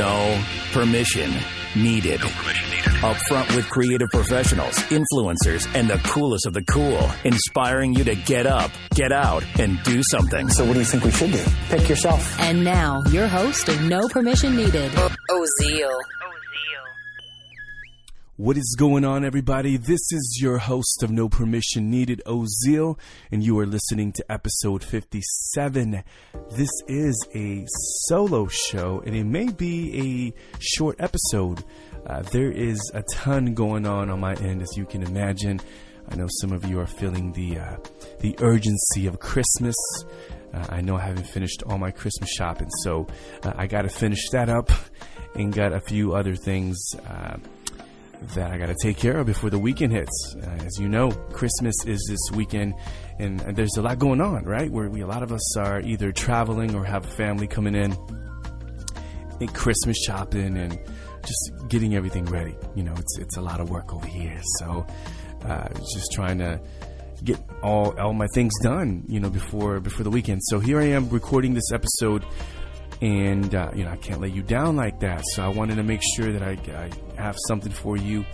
No permission needed. No permission needed. Up front with creative professionals, influencers, and the coolest of the cool, inspiring you to get up, get out, and do something. So what do you think we should do? Pick yourself. And now, your host of No Permission Needed, Ozeel. What is going on, everybody? This is your host of No Permission Needed, Ozeel, and you are listening to episode 57. This is a solo show, and it may be a short episode. There is a ton going on my end, as you can imagine. I know some of you are feeling the urgency of Christmas. I know I haven't finished all my Christmas shopping, so I got to finish that up and got a few other things that I got to take care of before the weekend hits. As you know, Christmas is this weekend, and there's a lot going on, right? Where a lot of us are either traveling or have family coming in, and Christmas shopping and just getting everything ready. You know, it's a lot of work over here. So just trying to get all my things done, you know, before the weekend. So here I am recording this episode. And, you know, I can't let you down like that. So I wanted to make sure that I have something for you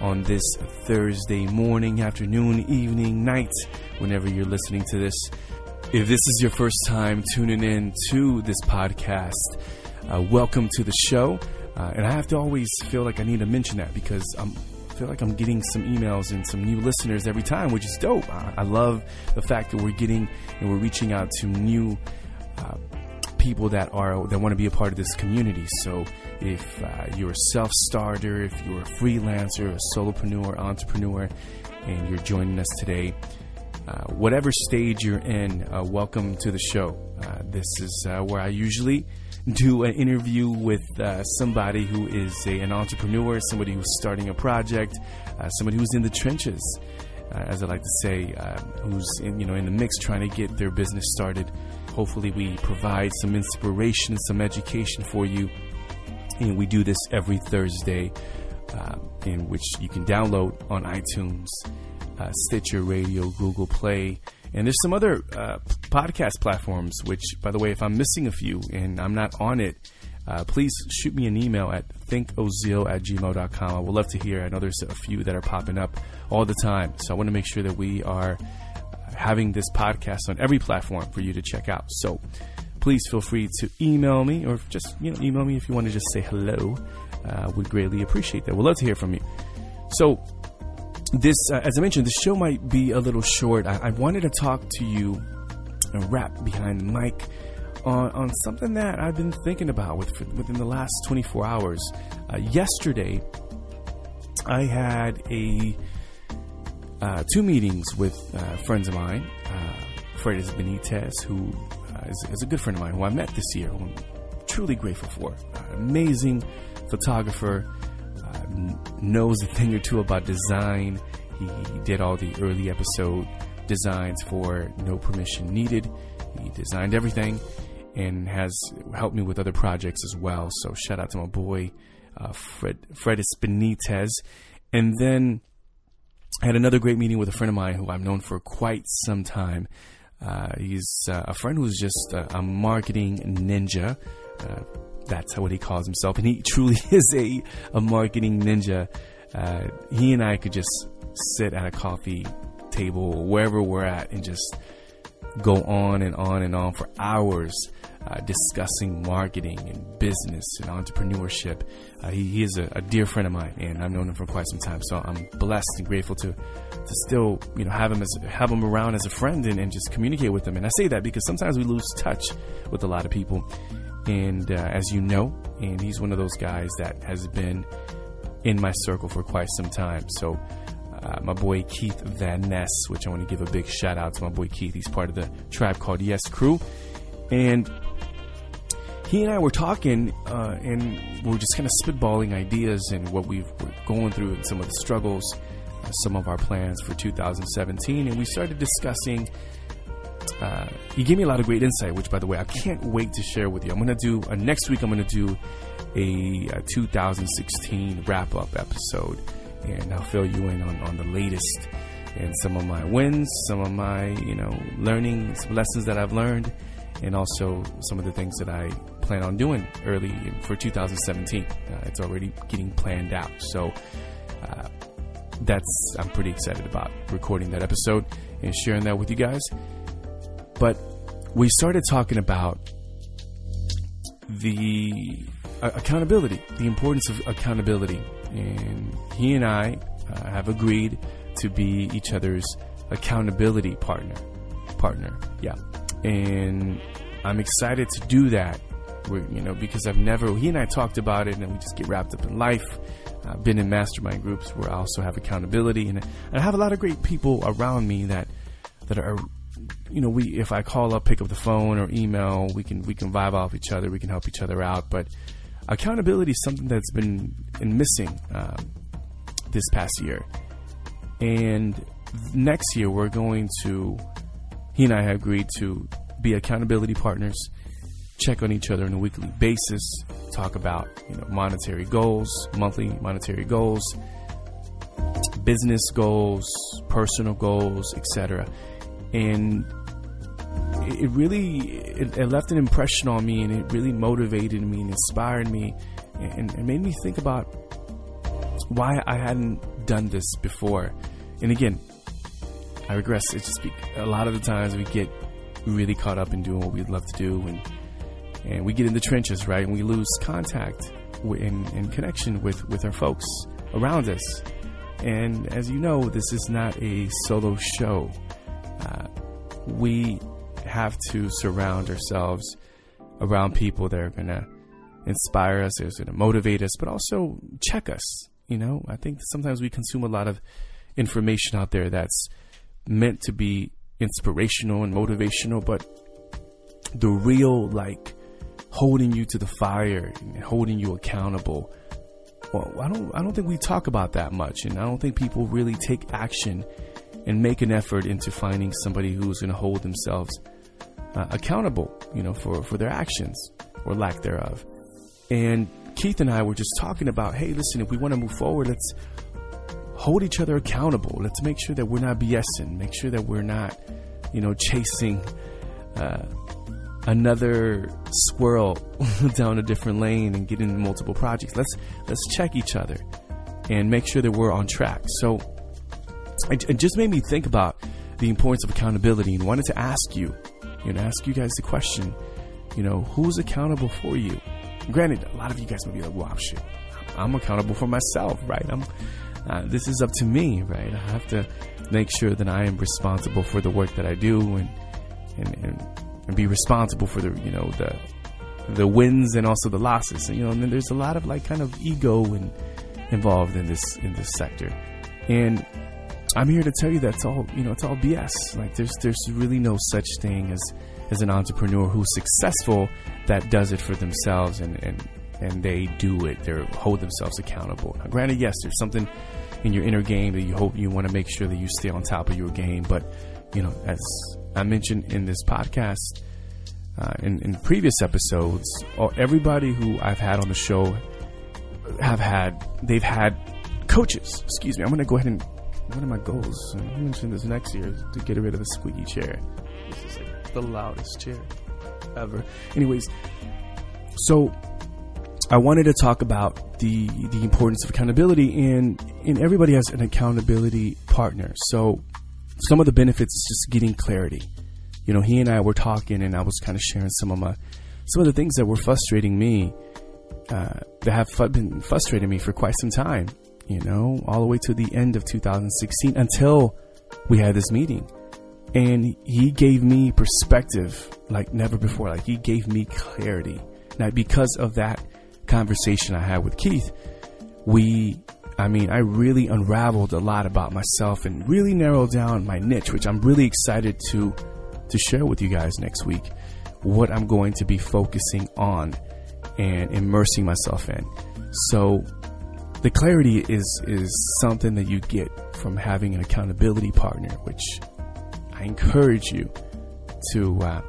on this Thursday morning, afternoon, evening, night, whenever you're listening to this. If this is your first time tuning in to this podcast, welcome to the show. And I have to always feel like I need to mention that because I feel like I'm getting some emails and some new listeners every time, which is dope. I love the fact that we're getting and we're reaching out to new people that want to be a part of this community. So if you're a self-starter, if you're a freelancer, a solopreneur, entrepreneur, and you're joining us today, whatever stage you're in, welcome to the show. This is where I usually do an interview with somebody who is an entrepreneur, somebody who's starting a project, somebody who's in the trenches, as I like to say, who's in the mix trying to get their business started. Hopefully we provide some inspiration, some education for you. And we do this every Thursday, in which you can download on iTunes, Stitcher Radio, Google Play. And there's some other podcast platforms, which, by the way, if I'm missing a few and I'm not on it, please shoot me an email at thinkozeel@gmail.com. I would love to hear. I know there's a few that are popping up all the time. So I want to make sure that we are having this podcast on every platform for you to check out. So please feel free to email me, or just email me if you want to just say hello. Would greatly appreciate that. We'd love to hear from you. So this, as I mentioned, the show might be a little short. I wanted to talk to you and wrap behind the mic on something that I've been thinking about within the last 24 hours. Yesterday, I had two meetings with friends of mine, Fredis Benitez, who is a good friend of mine, who I met this year, who I'm truly grateful for. Amazing photographer, knows a thing or two about design. He did all the early episode designs for No Permission Needed. He designed everything and has helped me with other projects as well. So shout out to my boy, Fredis Benitez. And then I had another great meeting with a friend of mine who I've known for quite some time. He's a friend who's just a marketing ninja. That's what he calls himself. And he truly is a marketing ninja. He and I could just sit at a coffee table or wherever we're at and just go on and on and on for hours discussing marketing and business and entrepreneurship. He is a dear friend of mine, and I've known him for quite some time. So I'm blessed and grateful to still have him around as a friend and just communicate with him. And I say that because sometimes we lose touch with a lot of people. And as you know, and he's one of those guys that has been in my circle for quite some time. So my boy Keith Van Ness, which I want to give a big shout out to my boy Keith. He's part of the tribe called Yes Crew. And he and I were talking, and we're just kind of spitballing ideas and what we're going through and some of the struggles, some of our plans for 2017. And we started discussing, he gave me a lot of great insight, which, by the way, I can't wait to share with you. I'm going to do, next week, I'm going to do a 2016 wrap-up episode. And I'll fill you in on the latest and some of my wins, some of my, learning, some lessons that I've learned. and also some of the things that I plan on doing early for 2017. It's already getting planned out. So I'm pretty excited about recording that episode and sharing that with you guys. But we started talking about the accountability, the importance of accountability. And he and I have agreed to be each other's accountability partner. Yeah. And I'm excited to do that. Because he and I talked about it, and we just get wrapped up in life. I've been in mastermind groups where I also have accountability, and I have a lot of great people around me that are, if I call up, pick up the phone or email, we can vibe off each other. We can help each other out. But accountability is something that's been missing this past year. And next year he and I have agreed to be accountability partners, check on each other on a weekly basis, talk about, monetary goals, monthly monetary goals, business goals, personal goals, etc. And it really, it left an impression on me, and it really motivated me and inspired me, and it made me think about why I hadn't done this before. And again, I regress. It's just a lot of the times we get really caught up in doing what we'd love to do, and we get in the trenches, right? And we lose contact and connection with our folks around us. And as you know, this is not a solo show. We have to surround ourselves around people that are going to inspire us, that's going to motivate us, but also check us. I think sometimes we consume a lot of information out there that's meant to be inspirational and motivational, but the real, holding you to the fire and holding you accountable, well, I don't think we talk about that much, and I don't think people really take action and make an effort into finding somebody who's going to hold themselves accountable, for their actions or lack thereof. And Keith and I were just talking about, hey, listen, if we want to move forward, let's hold each other accountable. Let's make sure that we're not BSing, make sure that we're not, chasing another squirrel down a different lane and getting multiple projects. Let's check each other and make sure that we're on track. So it just made me think about the importance of accountability, and wanted to ask you guys the question, who's accountable for you? Granted, a lot of you guys may be like, well, shit, I'm accountable for myself, right? This is up to me, right? I have to make sure that I am responsible for the work that I do, and be responsible for the wins and also the losses. And then there's a lot of ego involved in this sector. And I'm here to tell you that's all, it's all BS. There's really no such thing as an entrepreneur who's successful that does it for themselves and they do it. They hold themselves accountable. Now, granted, yes, there's something in your inner game that you want to make sure that you stay on top of your game. But, as I mentioned in this podcast, in previous episodes, everybody who I've had on the show they've had coaches. Excuse me. I'm going to go ahead and one of my goals, and I mentioned this next year, is to get rid of the squeaky chair. This is the loudest chair ever. Anyways, so I wanted to talk about the importance of accountability, and everybody has an accountability partner. So some of the benefits is just getting clarity. He and I were talking, and I was kind of sharing some of the things that were frustrating me, that have been frustrating me for quite some time, all the way to the end of 2016 until we had this meeting. And he gave me perspective like never before. He gave me clarity. Now, because of that conversation I had with Keith, I really unraveled a lot about myself and really narrowed down my niche, which I'm really excited to share with you guys next week, what I'm going to be focusing on and immersing myself in. So the clarity is something that you get from having an accountability partner, which I encourage you to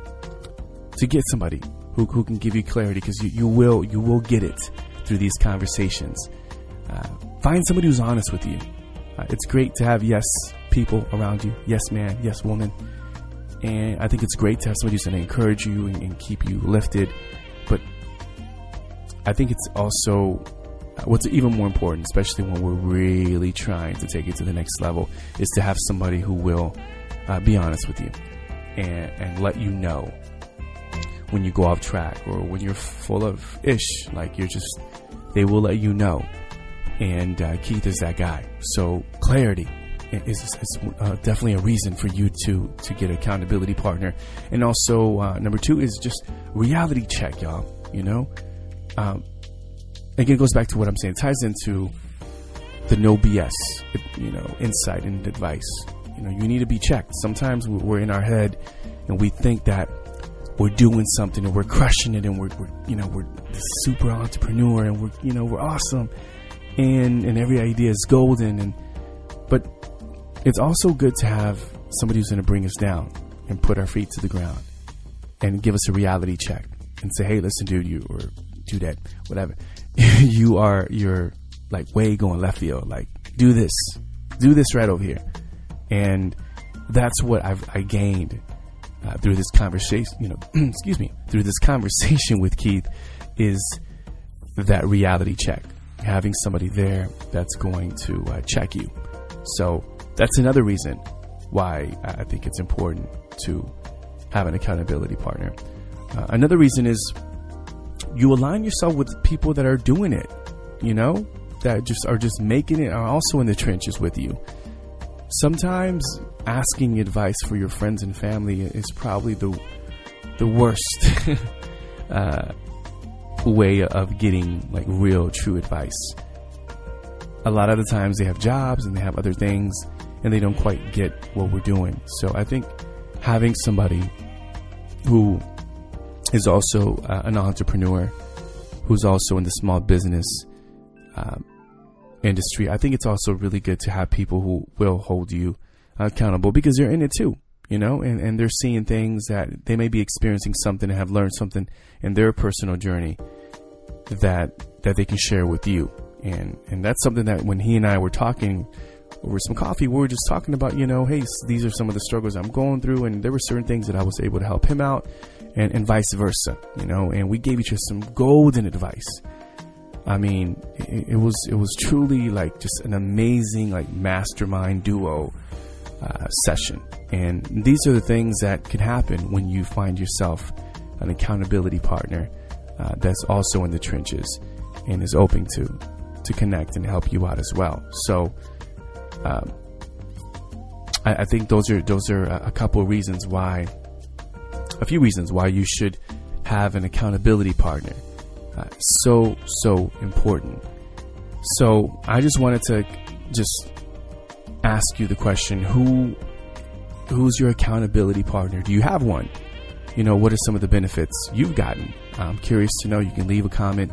get somebody who can give you clarity, because you will get it through these conversations. Find somebody who's honest with you. It's great to have yes people around you, yes man, yes woman, And I think it's great to have somebody who's going to encourage you and keep you lifted. But I think it's also what's even more important, especially when we're really trying to take it to the next level, is to have somebody who will be honest with you and let you know when you go off track or when you're full of ish, like you're just, they will let you know. And Keith is that guy. So clarity is definitely a reason for you to get an accountability partner. And also, number two is just reality check, y'all. You know, again, it goes back to what I'm saying. It ties into the no BS, you know, insight and advice. You know, you need to be checked. Sometimes we're in our head and we think that we're doing something and we're crushing it and we're the super entrepreneur and we're awesome and every idea is golden. But it's also good to have somebody who's going to bring us down and put our feet to the ground and give us a reality check and say, hey, listen, dude, you or do that, whatever. You're like way going left field. Like do this right over here. And that's what I gained through this conversation, through this conversation with Keith, is that reality check, having somebody there that's going to check you. So that's another reason why I think it's important to have an accountability partner. Another reason is you align yourself with people that are doing it, that are just making it, are also in the trenches with you. Sometimes asking advice for your friends and family is probably the worst way of getting like real, true advice. A lot of the times they have jobs and they have other things and they don't quite get what we're doing. So I think having somebody who is also an entrepreneur, who's also in the small business industry, I think it's also really good to have people who will hold you accountable, because they're in it too, and they're seeing things that they may be experiencing something and have learned something in their personal journey that they can share with you. And that's something that when he and I were talking over some coffee, we were just talking about, hey, these are some of the struggles I'm going through. And there were certain things that I was able to help him out and vice versa, and we gave each other some golden advice. I mean, it was truly like just an amazing, like mastermind duo session. And these are the things that can happen when you find yourself an accountability partner that's also in the trenches and is open to connect and help you out as well. So I think those are a few reasons why you should have an accountability partner. So important. So I just wanted to just ask you the question, who's your accountability partner? Do you have one? What are some of the benefits you've gotten? I'm curious to know. You can leave a comment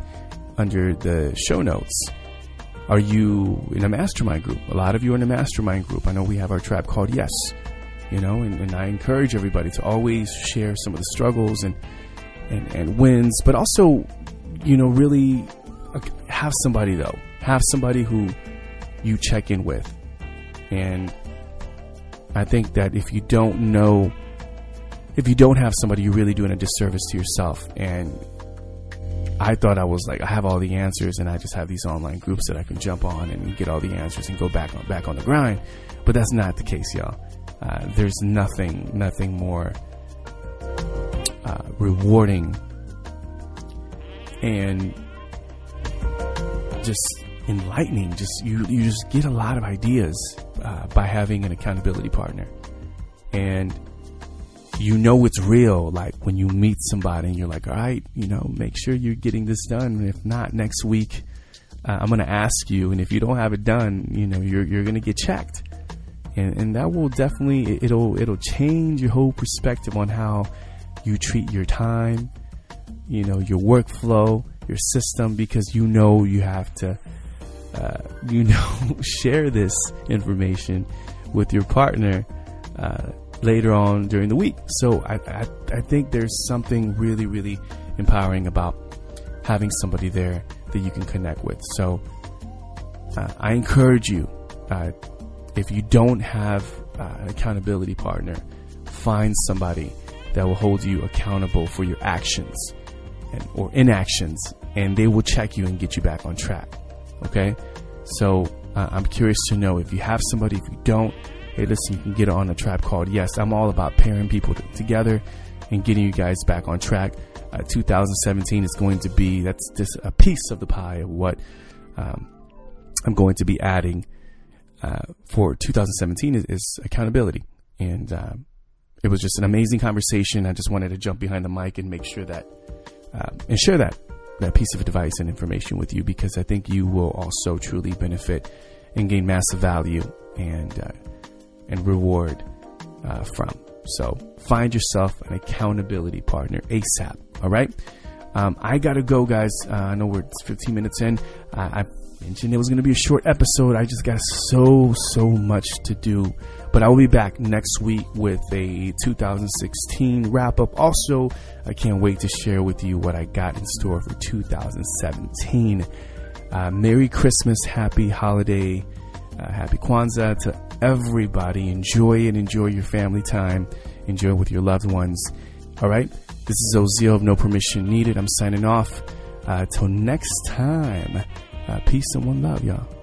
under the show notes. Are you in a mastermind group? A lot of you are in a mastermind group. I know we have our tribe called Yes, and I encourage everybody to always share some of the struggles and wins, but also, really have somebody though. Have somebody who you check in with. And I think that if you don't have somebody, you're really doing a disservice to yourself. And I thought I was like, I have all the answers and I just have these online groups that I can jump on and get all the answers and go back on the grind. But that's not the case, y'all. There's nothing more rewarding and just enlightening. Just you just get a lot of ideas by having an accountability partner. And it's real, like when you meet somebody and you're like, all right, make sure you're getting this done. And if not, next week, I'm going to ask you. And if you don't have it done, you're going to get checked. And that will definitely, it'll change your whole perspective on how you treat your time, your workflow, your system, because you have to, share this information with your partner, later on during the week. So I think there's something really, really empowering about having somebody there that you can connect with. So I encourage you, if you don't have an accountability partner, find somebody that will hold you accountable for your actions and, or inactions, and they will check you and get you back on track. Okay? So I'm curious to know if you have somebody. If you don't, hey, listen, you can get on a tribe called Yes. I'm all about pairing people together and getting you guys back on track. 2017 is going to be, that's just a piece of the pie of what I'm going to be adding for 2017 is accountability. And it was just an amazing conversation. I just wanted to jump behind the mic and make sure that and share that piece of advice and information with you, because I think you will also truly benefit and gain massive value and reward from. So find yourself an accountability partner ASAP. All right. I got to go, guys. I know we're 15 minutes in. I mentioned it was going to be a short episode. I just got so much to do, but I will be back next week with a 2016 wrap up. Also, I can't wait to share with you what I got in store for 2017. Merry Christmas. Happy holiday. Happy Kwanzaa to everybody. Enjoy it. Enjoy your family time. Enjoy it with your loved ones. All right. This is Ozil of No Permission Needed. I'm signing off. Till next time. Peace and one love, y'all.